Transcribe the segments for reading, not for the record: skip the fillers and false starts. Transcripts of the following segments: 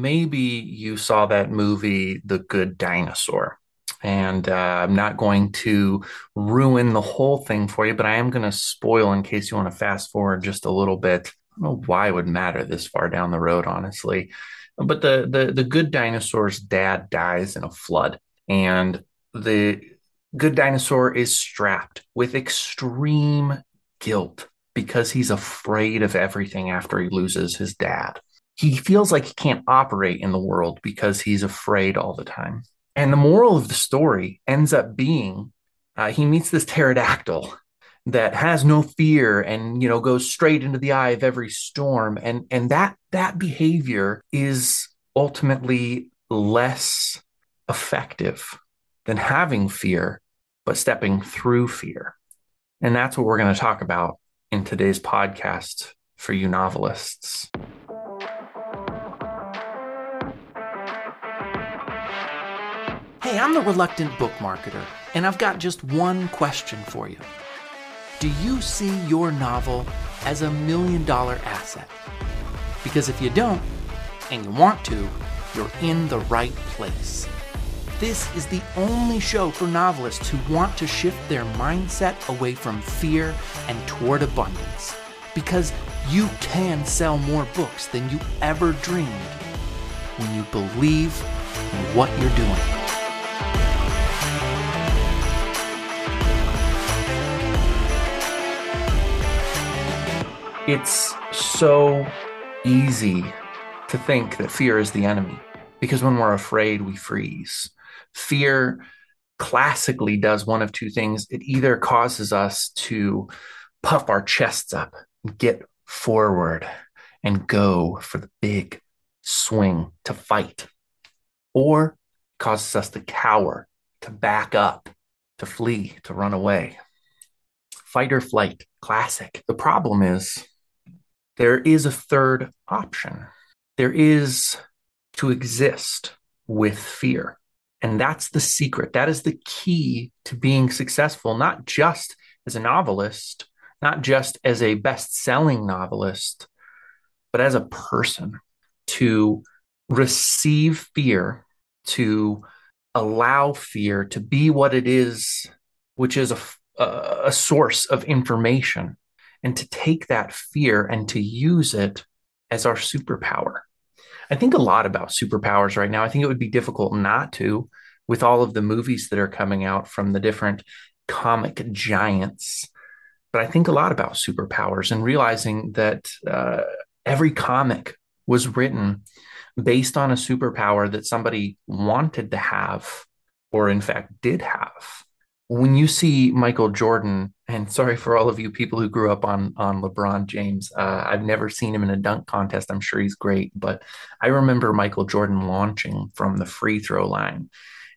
maybe you saw that movie, The Good Dinosaur. And I'm not going to ruin the whole thing for you, but I am going to spoil in case you want to fast forward just a little bit. I don't know why it would matter this far down the road, honestly. But the good dinosaur's dad dies in a flood, and the good dinosaur is strapped with extreme guilt because he's afraid of everything after he loses his dad. He feels like he can't operate in the world because he's afraid all the time. And the moral of the story ends up being he meets this pterodactyl that has no fear and, you know, goes straight into the eye of every storm. And that behavior is ultimately less effective than having fear, but stepping through fear. And that's what we're going to talk about in today's podcast for you novelists. Hey, I'm the Reluctant Book Marketer, and I've got just one question for you. Do you see your novel as $1 million asset? Because if you don't, and you want to, you're in the right place. This is the only show for novelists who want to shift their mindset away from fear and toward abundance. Because you can sell more books than you ever dreamed when you believe in what you're doing. It's so easy to think that fear is the enemy because when we're afraid, we freeze. Fear classically does one of two things. It either causes us to puff our chests up, get forward, and go for the big swing to fight, or causes us to cower, to back up, to flee, to run away. Fight or flight, classic. The problem is, there is a third option. There is to exist with fear. And that's the secret. That is the key to being successful, not just as a novelist, not just as a best-selling novelist, but as a person. To receive fear, to allow fear to be what it is, which is a source of information, and to take that fear and to use it as our superpower. I think a lot about superpowers right now. I think it would be difficult not to, with all of the movies that are coming out from the different comic giants. But I think a lot about superpowers and realizing that every comic was written based on a superpower that somebody wanted to have, or in fact did have. When you see Michael Jordan, and sorry for all of you people who grew up on LeBron James, I've never seen him in a dunk contest. I'm sure he's great, but I remember Michael Jordan launching from the free throw line.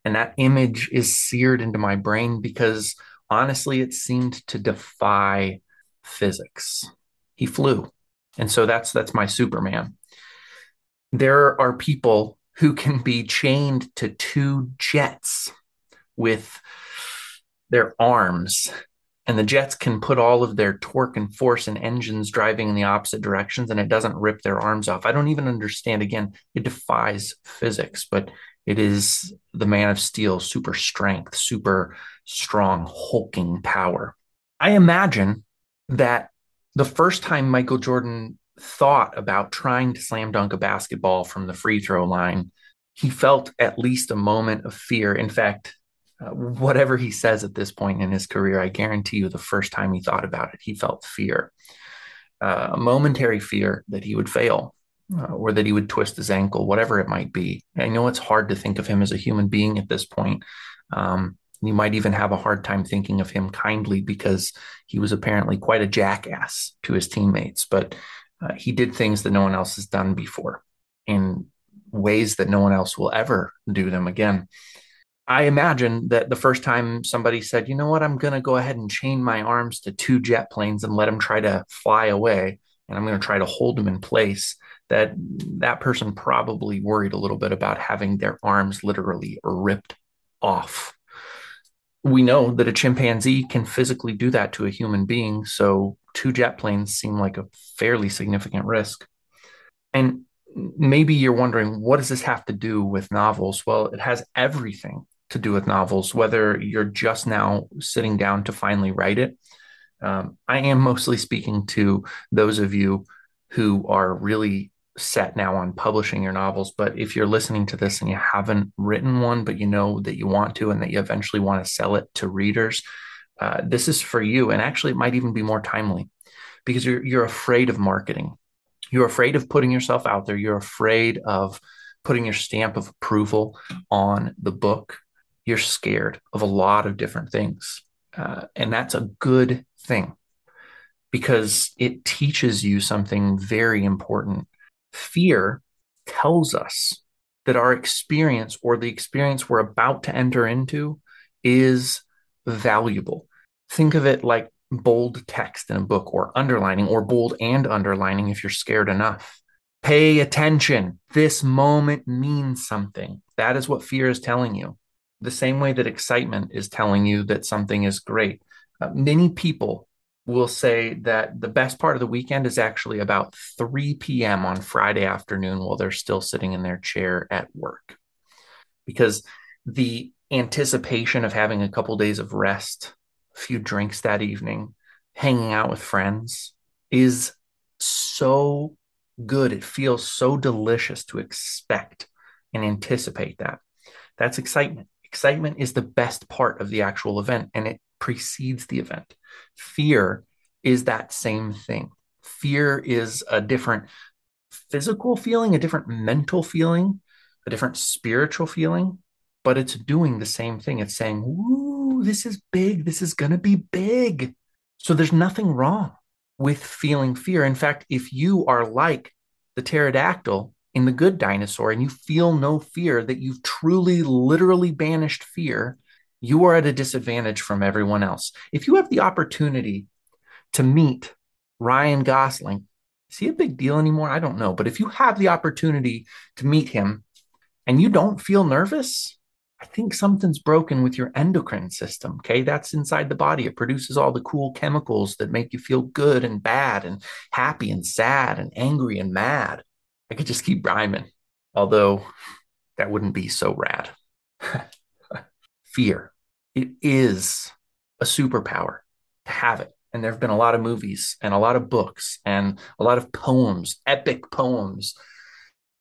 And that image is seared into my brain because honestly, it seemed to defy physics. He flew. And so that's my Superman. There are people who can be chained to two jets with their arms, and the jets can put all of their torque and force and engines driving in the opposite directions, and it doesn't rip their arms off. I don't even understand. Again, it defies physics, but it is the Man of Steel, super strength, super strong, hulking power. I imagine that the first time Michael Jordan thought about trying to slam dunk a basketball from the free throw line, he felt at least a moment of fear. In fact, whatever he says at this point in his career, I guarantee you the first time he thought about it, he felt fear, a momentary fear that he would fail or that he would twist his ankle, whatever it might be. I know it's hard to think of him as a human being at this point. You might even have a hard time thinking of him kindly because he was apparently quite a jackass to his teammates, but he did things that no one else has done before in ways that no one else will ever do them again. I imagine that the first time somebody said, you know what, I'm going to go ahead and chain my arms to two jet planes and let them try to fly away, and I'm going to try to hold them in place, that person probably worried a little bit about having their arms literally ripped off. We know that a chimpanzee can physically do that to a human being, so two jet planes seem like a fairly significant risk. And maybe you're wondering, what does this have to do with novels? Well, it has everything to do with novels, whether you're just now sitting down to finally write it. I am mostly speaking to those of you who are really set now on publishing your novels. But if you're listening to this and you haven't written one, but you know that you want to and that you eventually want to sell it to readers, this is for you. And actually, it might even be more timely because you're afraid of marketing. You're afraid of putting yourself out there. You're afraid of putting your stamp of approval on the book. You're scared of a lot of different things. And that's a good thing because it teaches you something very important. Fear tells us that our experience or the experience we're about to enter into is valuable. Think of it like bold text in a book or underlining or bold and underlining if you're scared enough. Pay attention. This moment means something. That is what fear is telling you. The same way that excitement is telling you that something is great. Many people will say that the best part of the weekend is actually about 3 p.m. on Friday afternoon while they're still sitting in their chair at work. Because the anticipation of having a couple days of rest, a few drinks that evening, hanging out with friends is so good. It feels so delicious to expect and anticipate that. That's excitement. Excitement is the best part of the actual event, and it precedes the event. Fear is that same thing. Fear is a different physical feeling, a different mental feeling, a different spiritual feeling, but it's doing the same thing. It's saying, "Ooh, this is big. This is going to be big." So there's nothing wrong with feeling fear. In fact, if you are like the pterodactyl in The Good Dinosaur, and you feel no fear, that you've truly, literally banished fear, you are at a disadvantage from everyone else. If you have the opportunity to meet Ryan Gosling, is he a big deal anymore? I don't know. But if you have the opportunity to meet him and you don't feel nervous, I think something's broken with your endocrine system. Okay, that's inside the body. It produces all the cool chemicals that make you feel good and bad and happy and sad and angry and mad. I could just keep rhyming, although that wouldn't be so rad. Fear. It is a superpower to have it. And there have been a lot of movies and a lot of books and a lot of poems, epic poems,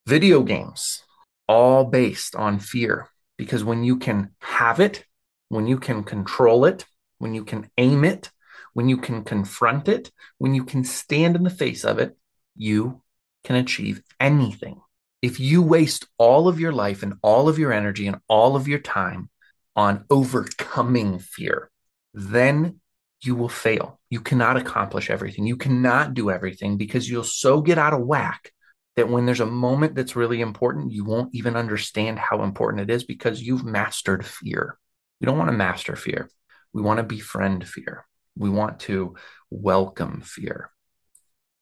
video games, all based on fear. Because when you can have it, when you can control it, when you can aim it, when you can confront it, when you can stand in the face of it, you can achieve anything. If you waste all of your life and all of your energy and all of your time on overcoming fear, then you will fail. You cannot accomplish everything. You cannot do everything because you'll so get out of whack that when there's a moment that's really important, you won't even understand how important it is because you've mastered fear. We don't want to master fear. We want to befriend fear. We want to welcome fear.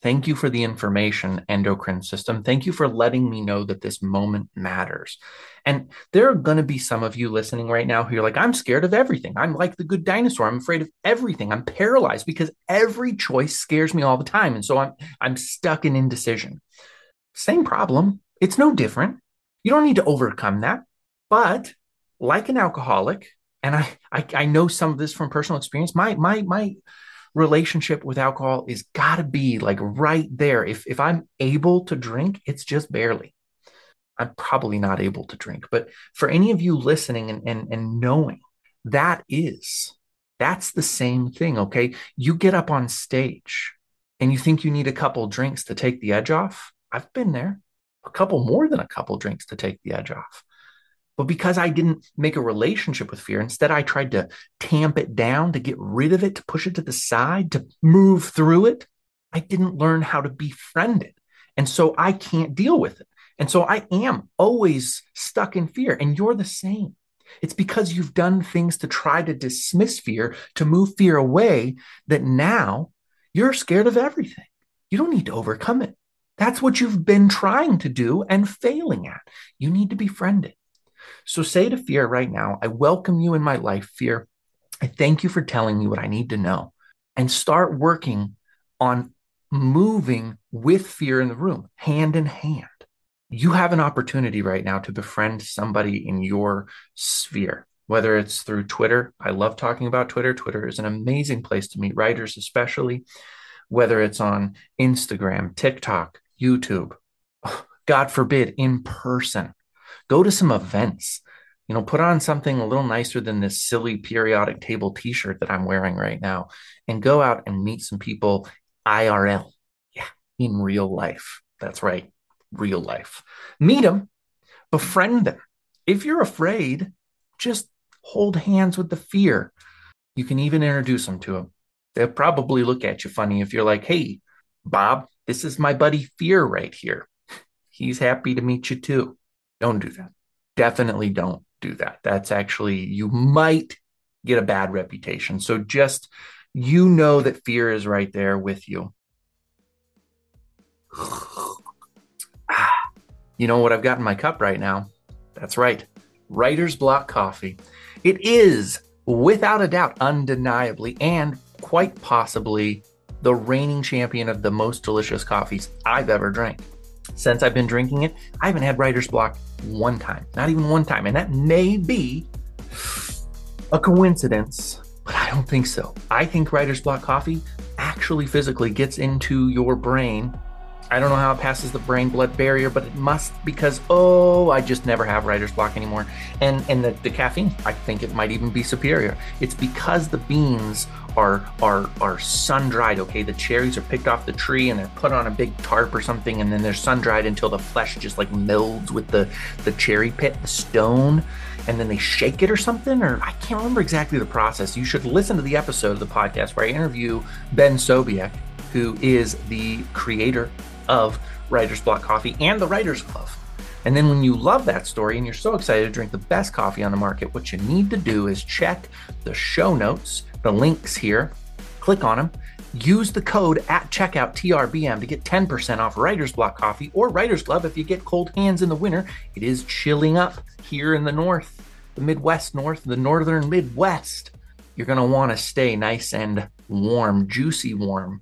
Thank you for the information, endocrine system. Thank you for letting me know that this moment matters. And there are going to be some of you listening right now who are like, I'm scared of everything. I'm like the Good Dinosaur. I'm afraid of everything. I'm paralyzed because every choice scares me all the time. And so I'm stuck in indecision. Same problem. It's no different. You don't need to overcome that. But like an alcoholic, and I know some of this from personal experience, my relationship with alcohol is gotta be like right there. If I'm able to drink, it's just barely. I'm probably not able to drink, but for any of you listening and knowing, that's the same thing. Okay. You get up on stage and you think you need a couple drinks to take the edge off. I've been there, a couple more than a couple drinks to take the edge off. But because I didn't make a relationship with fear, instead I tried to tamp it down, to get rid of it, to push it to the side, to move through it, I didn't learn how to befriend it. And so I can't deal with it. And so I am always stuck in fear. And you're the same. It's because you've done things to try to dismiss fear, to move fear away, that now you're scared of everything. You don't need to overcome it. That's what you've been trying to do and failing at. You need to befriend it. So say to fear right now, I welcome you in my life, fear. I thank you for telling me what I need to know, and start working on moving with fear in the room, hand in hand. you have an opportunity right now to befriend somebody in your sphere, whether it's through Twitter. I love talking about Twitter. Twitter is an amazing place to meet writers, especially whether it's on Instagram, TikTok, YouTube, God forbid, in person. Go to some events, you know, put on something a little nicer than this silly periodic table t-shirt that I'm wearing right now, and go out and meet some people IRL. Yeah, in real life. That's right. Real life. Meet them, befriend them. If you're afraid, just hold hands with the fear. You can even introduce them to them. They'll probably look at you funny if you're like, hey, Bob, this is my buddy Fear right here. He's happy to meet you too. Don't do that. Definitely don't do that. That's actually, you might get a bad reputation. So just, you know that fear is right there with you. You know what I've got in my cup right now? That's right. Writer's Block Coffee. It is, without a doubt, undeniably, and quite possibly the reigning champion of the most delicious coffees I've ever drank. Since I've been drinking it, I haven't had writer's block one time, not even one time. And that may be a coincidence, but I don't think so. I think writer's block coffee actually physically gets into your brain. I don't know how it passes the brain-blood barrier, but it must, because, I just never have writer's block anymore. And the caffeine, I think it might even be superior. It's because the beans are sun-dried, okay? The cherries are picked off the tree and they're put on a big tarp or something, and then they're sun-dried until the flesh just like melds with the cherry pit, the stone, and then they shake it or something, or I can't remember exactly the process. You should listen to the episode of the podcast where I interview Ben Sobiek, who is the creator of Writer's Block Coffee and the Writer's Glove. And then when you love that story and you're so excited to drink the best coffee on the market, what you need to do is check the show notes, the links here, click on them, use the code at checkout TRBM to get 10% off Writer's Block Coffee or Writer's Glove if you get cold hands in the winter. It is chilling up here in the north, the Midwest north, the northern Midwest. You're gonna wanna stay nice and warm, juicy warm.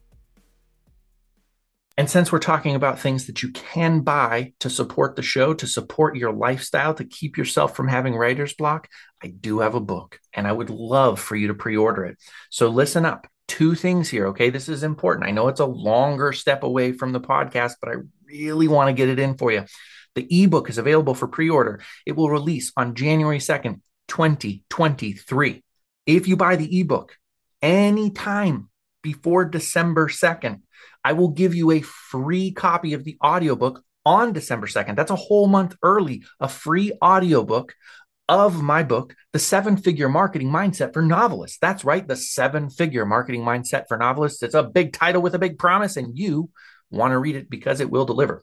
And since we're talking about things that you can buy to support the show, to support your lifestyle, to keep yourself from having writer's block, I do have a book and I would love for you to pre-order it. So listen up. Two things here, okay? This is important. I know it's a longer step away from the podcast, but I really want to get it in for you. The ebook is available for pre-order. It will release on January 2nd, 2023. If you buy the ebook anytime before December 2nd, I will give you a free copy of the audiobook on December 2nd. That's a whole month early, a free audiobook of my book, The 7-Figure Marketing Mindset for Novelists. That's right, The 7-Figure Marketing Mindset for Novelists. It's a big title with a big promise, and you want to read it because it will deliver.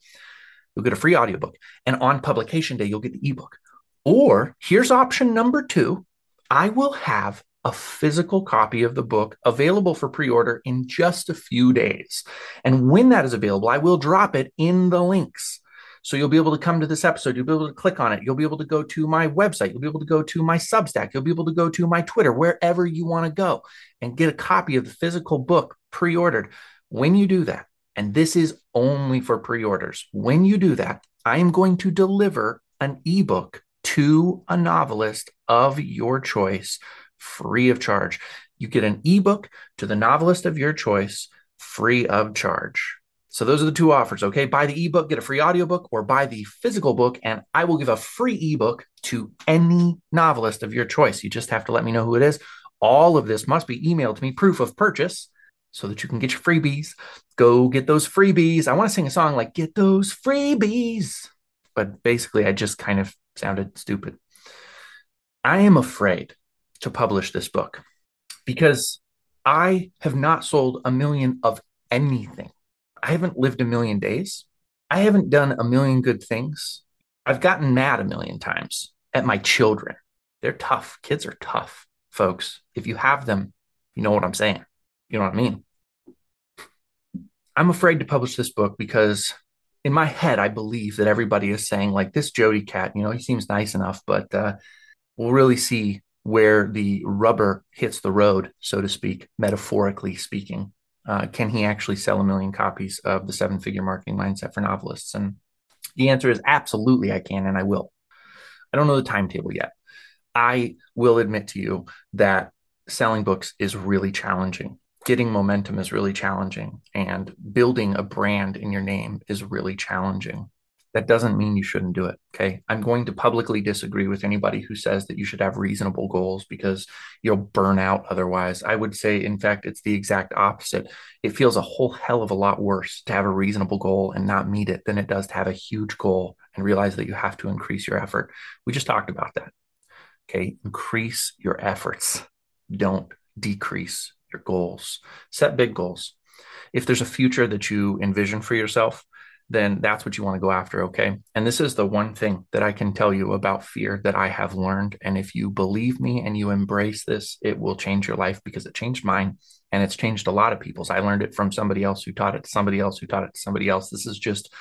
You'll get a free audiobook. And on publication day, you'll get the ebook. Or here's option number 2. I will have a physical copy of the book available for pre-order in just a few days. And when that is available, I will drop it in the links. So you'll be able to come to this episode. You'll be able to click on it. You'll be able to go to my website. You'll be able to go to my Substack. You'll be able to go to my Twitter, wherever you want to go, and get a copy of the physical book pre-ordered. When you do that, and this is only for pre-orders, when you do that, I am going to deliver an ebook to a novelist of your choice, free of charge. You get an ebook to the novelist of your choice, free of charge. So those are the two offers, okay? Buy the ebook, get a free audiobook, or buy the physical book, and I will give a free ebook to any novelist of your choice. You just have to let me know who it is. All of this must be emailed to me, proof of purchase, so that you can get your freebies. Go get those freebies. I want to sing a song like, get those freebies. But basically, I just kind of sounded stupid. I am afraid to publish this book because I have not sold 1 million of anything. I haven't lived 1 million days. I haven't done 1 million good things. I've gotten mad 1 million times at my children. They're tough. Kids are tough, folks. If you have them, you know what I'm saying. You know what I mean? I'm afraid to publish this book because in my head, I believe that everybody is saying, like, this Jody cat, you know, he seems nice enough, but we'll really see where the rubber hits the road, so to speak, metaphorically speaking. Can he actually sell 1 million copies of The 7-Figure Marketing Mindset for Novelists? And The answer is absolutely I can and I will. I don't know the timetable yet. I will admit to you that selling books is really challenging. Getting momentum is really challenging, and building a brand in your name is really challenging. That doesn't mean you shouldn't do it, okay? I'm going to publicly disagree with anybody who says that you should have reasonable goals because you'll burn out otherwise. I would say, in fact, it's the exact opposite. It feels a whole hell of a lot worse to have a reasonable goal and not meet it than it does to have a huge goal and realize that you have to increase your effort. We just talked about that, okay? Increase your efforts. Don't decrease your goals. Set big goals. If there's a future that you envision for yourself, then that's what you want to go after, okay? And this is the one thing that I can tell you about fear that I have learned. And if you believe me and you embrace this, it will change your life, because it changed mine and it's changed a lot of people's. I learned it from somebody else who taught it to somebody else who taught it to somebody else. This is just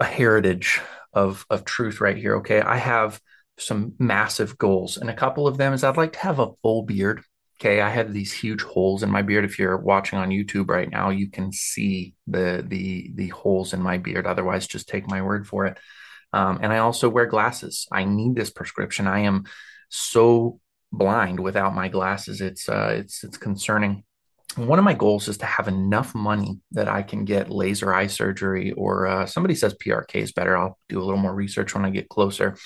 a heritage of truth right here, okay? I have some massive goals, and a couple of them is I'd like to have a full beard, okay? I have these huge holes in my beard. If you're watching on YouTube right now, you can see the holes in my beard. Otherwise, just take my word for it. And I also wear glasses. I need this prescription. I am so blind without my glasses. It's concerning. One of my goals is to have enough money that I can get laser eye surgery, or somebody says PRK is better. I'll do a little more research when I get closer.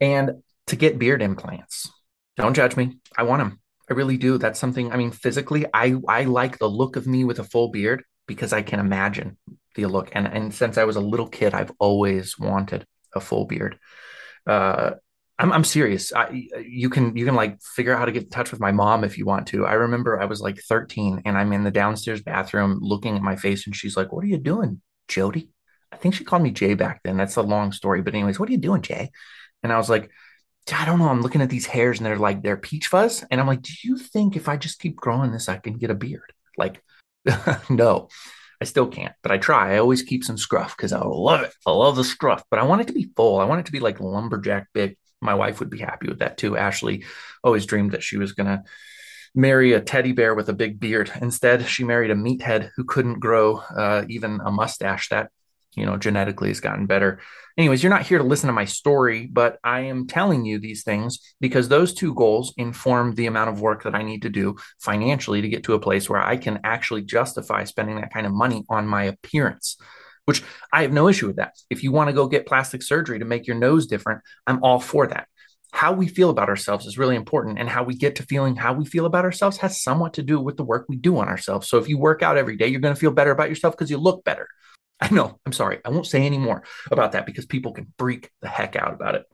And to get beard implants. Don't judge me. I want them. I really do. That's something, I mean, physically, I like the look of me with a full beard because I can imagine the look. And since I was a little kid, I've always wanted a full beard. I'm serious. You can like figure out how to get in touch with my mom if you want to. I remember I was like 13 and I'm in the downstairs bathroom looking at my face and she's like, "What are you doing, Jody?" I think she called me Jay back then. That's a long story. But anyways, "What are you doing, Jay?" And I was like, "I don't know. I'm looking at these hairs and they're peach fuzz." And I'm like, "Do you think if I just keep growing this, I can get a beard?" Like, no, I still can't, but I try. I always keep some scruff because I love it. I love the scruff, but I want it to be full. I want it to be like lumberjack big. My wife would be happy with that too. Ashley always dreamed that she was going to marry a teddy bear with a big beard. Instead, she married a meathead who couldn't grow even a mustache. That, you know, genetically has gotten better. Anyways, you're not here to listen to my story, but I am telling you these things because those two goals inform the amount of work that I need to do financially to get to a place where I can actually justify spending that kind of money on my appearance, which I have no issue with that. If you want to go get plastic surgery to make your nose different, I'm all for that. How we feel about ourselves is really important, and how we get to feeling how we feel about ourselves has somewhat to do with the work we do on ourselves. So if you work out every day, you're going to feel better about yourself because you look better. I know, I'm sorry. I won't say any more about that because people can freak the heck out about it,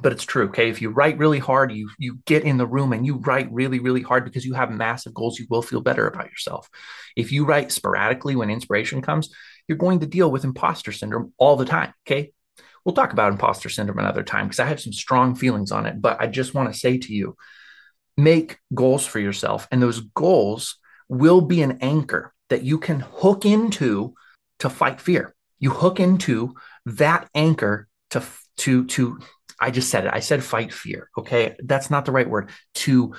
but it's true. Okay. If you write really hard, you get in the room and you write really, really hard because you have massive goals, you will feel better about yourself. If you write sporadically when inspiration comes, you're going to deal with imposter syndrome all the time. Okay. We'll talk about imposter syndrome another time because I have some strong feelings on it, but I just want to say to you, make goals for yourself. And those goals will be an anchor that you can hook into to fight fear. You hook into that anchor to, I just said it. I said fight fear. Okay. That's not the right word. To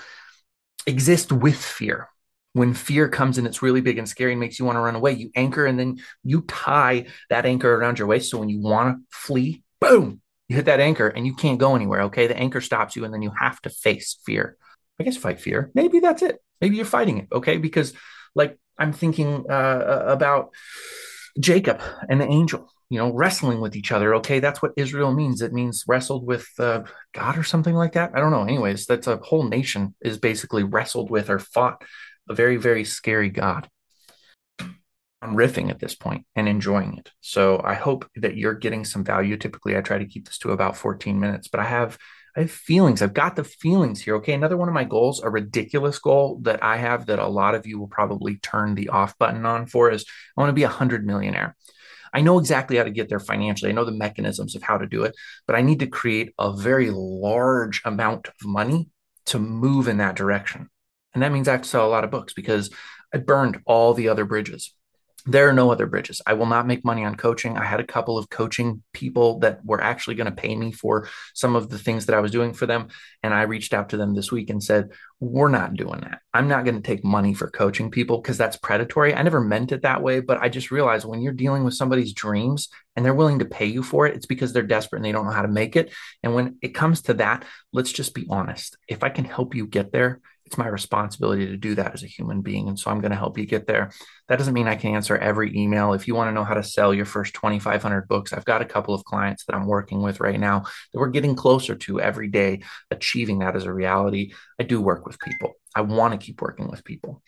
exist with fear. When fear comes and it's really big and scary and makes you want to run away, you anchor and then you tie that anchor around your waist. So when you want to flee, boom, you hit that anchor and you can't go anywhere. Okay. The anchor stops you and then you have to face fear. I guess fight fear. Maybe that's it. Maybe you're fighting it. Okay. Because like I'm thinking about Jacob and the angel, you know, wrestling with each other. Okay. That's what Israel means. It means wrestled with God or something like that. I don't know. Anyways, that's a whole nation is basically wrestled with or fought a very, very scary God. I'm riffing at this point and enjoying it. So I hope that you're getting some value. Typically I try to keep this to about 14 minutes, but I have feelings. I've got the feelings here. Okay. Another one of my goals, a ridiculous goal that I have that a lot of you will probably turn the off button on for, is I want to be 100 millionaire. I know exactly how to get there financially. I know the mechanisms of how to do it, but I need to create a very large amount of money to move in that direction. And that means I have to sell a lot of books because I burned all the other bridges. There are no other bridges. I will not make money on coaching. I had a couple of coaching people that were actually going to pay me for some of the things that I was doing for them. And I reached out to them this week and said, we're not doing that. I'm not going to take money for coaching people because that's predatory. I never meant it that way, but I just realized when you're dealing with somebody's dreams and they're willing to pay you for it, it's because they're desperate and they don't know how to make it. And when it comes to that, let's just be honest. If I can help you get there, it's my responsibility to do that as a human being. And so I'm going to help you get there. That doesn't mean I can answer every email. If you want to know how to sell your first 2,500 books, I've got a couple of clients that I'm working with right now that we're getting closer to every day, achieving that as a reality. I do work with people. I want to keep working with people.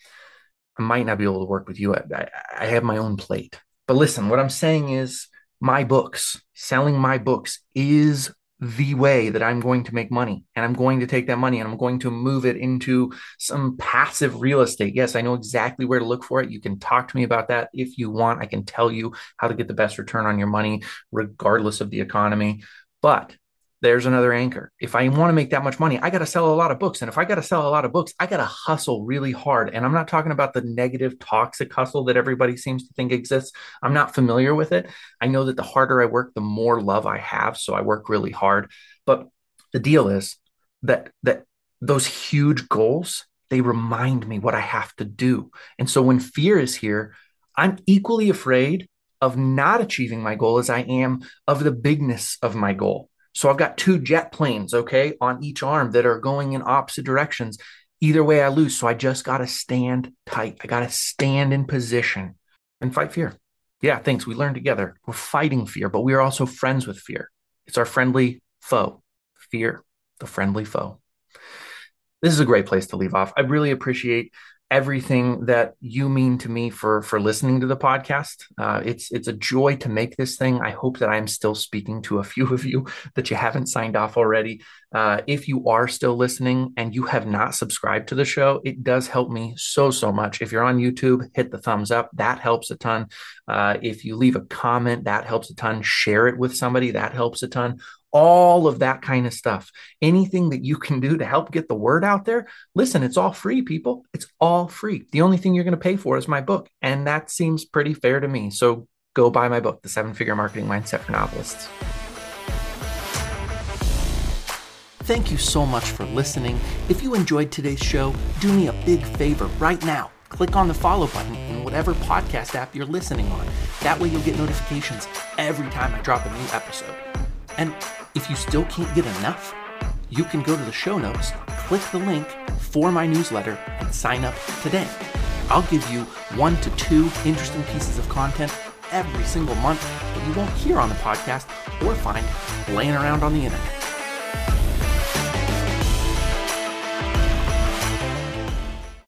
I might not be able to work with you. I have my own plate. But listen, what I'm saying is my books, selling my books is the way that I'm going to make money, and I'm going to take that money and I'm going to move it into some passive real estate. Yes, I know exactly where to look for it. You can talk to me about that if you want. I can tell you how to get the best return on your money, regardless of the economy. But there's another anchor. If I want to make that much money, I got to sell a lot of books. And if I got to sell a lot of books, I got to hustle really hard. And I'm not talking about the negative, toxic hustle that everybody seems to think exists. I'm not familiar with it. I know that the harder I work, the more love I have. So I work really hard. But the deal is that those huge goals, they remind me what I have to do. And so when fear is here, I'm equally afraid of not achieving my goal as I am of the bigness of my goal. So I've got two jet planes, okay, on each arm that are going in opposite directions. Either way I lose. So I just got to stand tight. I got to stand in position and fight fear. Yeah, thanks. We learned together. We're fighting fear, but we are also friends with fear. It's our friendly foe. Fear, the friendly foe. This is a great place to leave off. I really appreciate everything that you mean to me for listening to the podcast. It's a joy to make this thing. I hope that I'm still speaking to a few of you that you haven't signed off already. If you are still listening and you have not subscribed to the show, it does help me so much. If you're on YouTube, hit the thumbs up. That helps a ton. If you leave a comment, that helps a ton. Share it with somebody. That helps a ton. All of that kind of stuff. Anything that you can do to help get the word out there. Listen, it's all free, people. It's all free. The only thing you're going to pay for is my book. And that seems pretty fair to me. So go buy my book, The 7-Figure Marketing Mindset for Novelists. Thank you so much for listening. If you enjoyed today's show, do me a big favor right now. Click on the follow button in whatever podcast app you're listening on. That way you'll get notifications every time I drop a new episode. And if you still can't get enough, you can go to the show notes, click the link for my newsletter, and sign up today. I'll give you 1 to 2 interesting pieces of content every single month that you won't hear on the podcast or find laying around on the internet.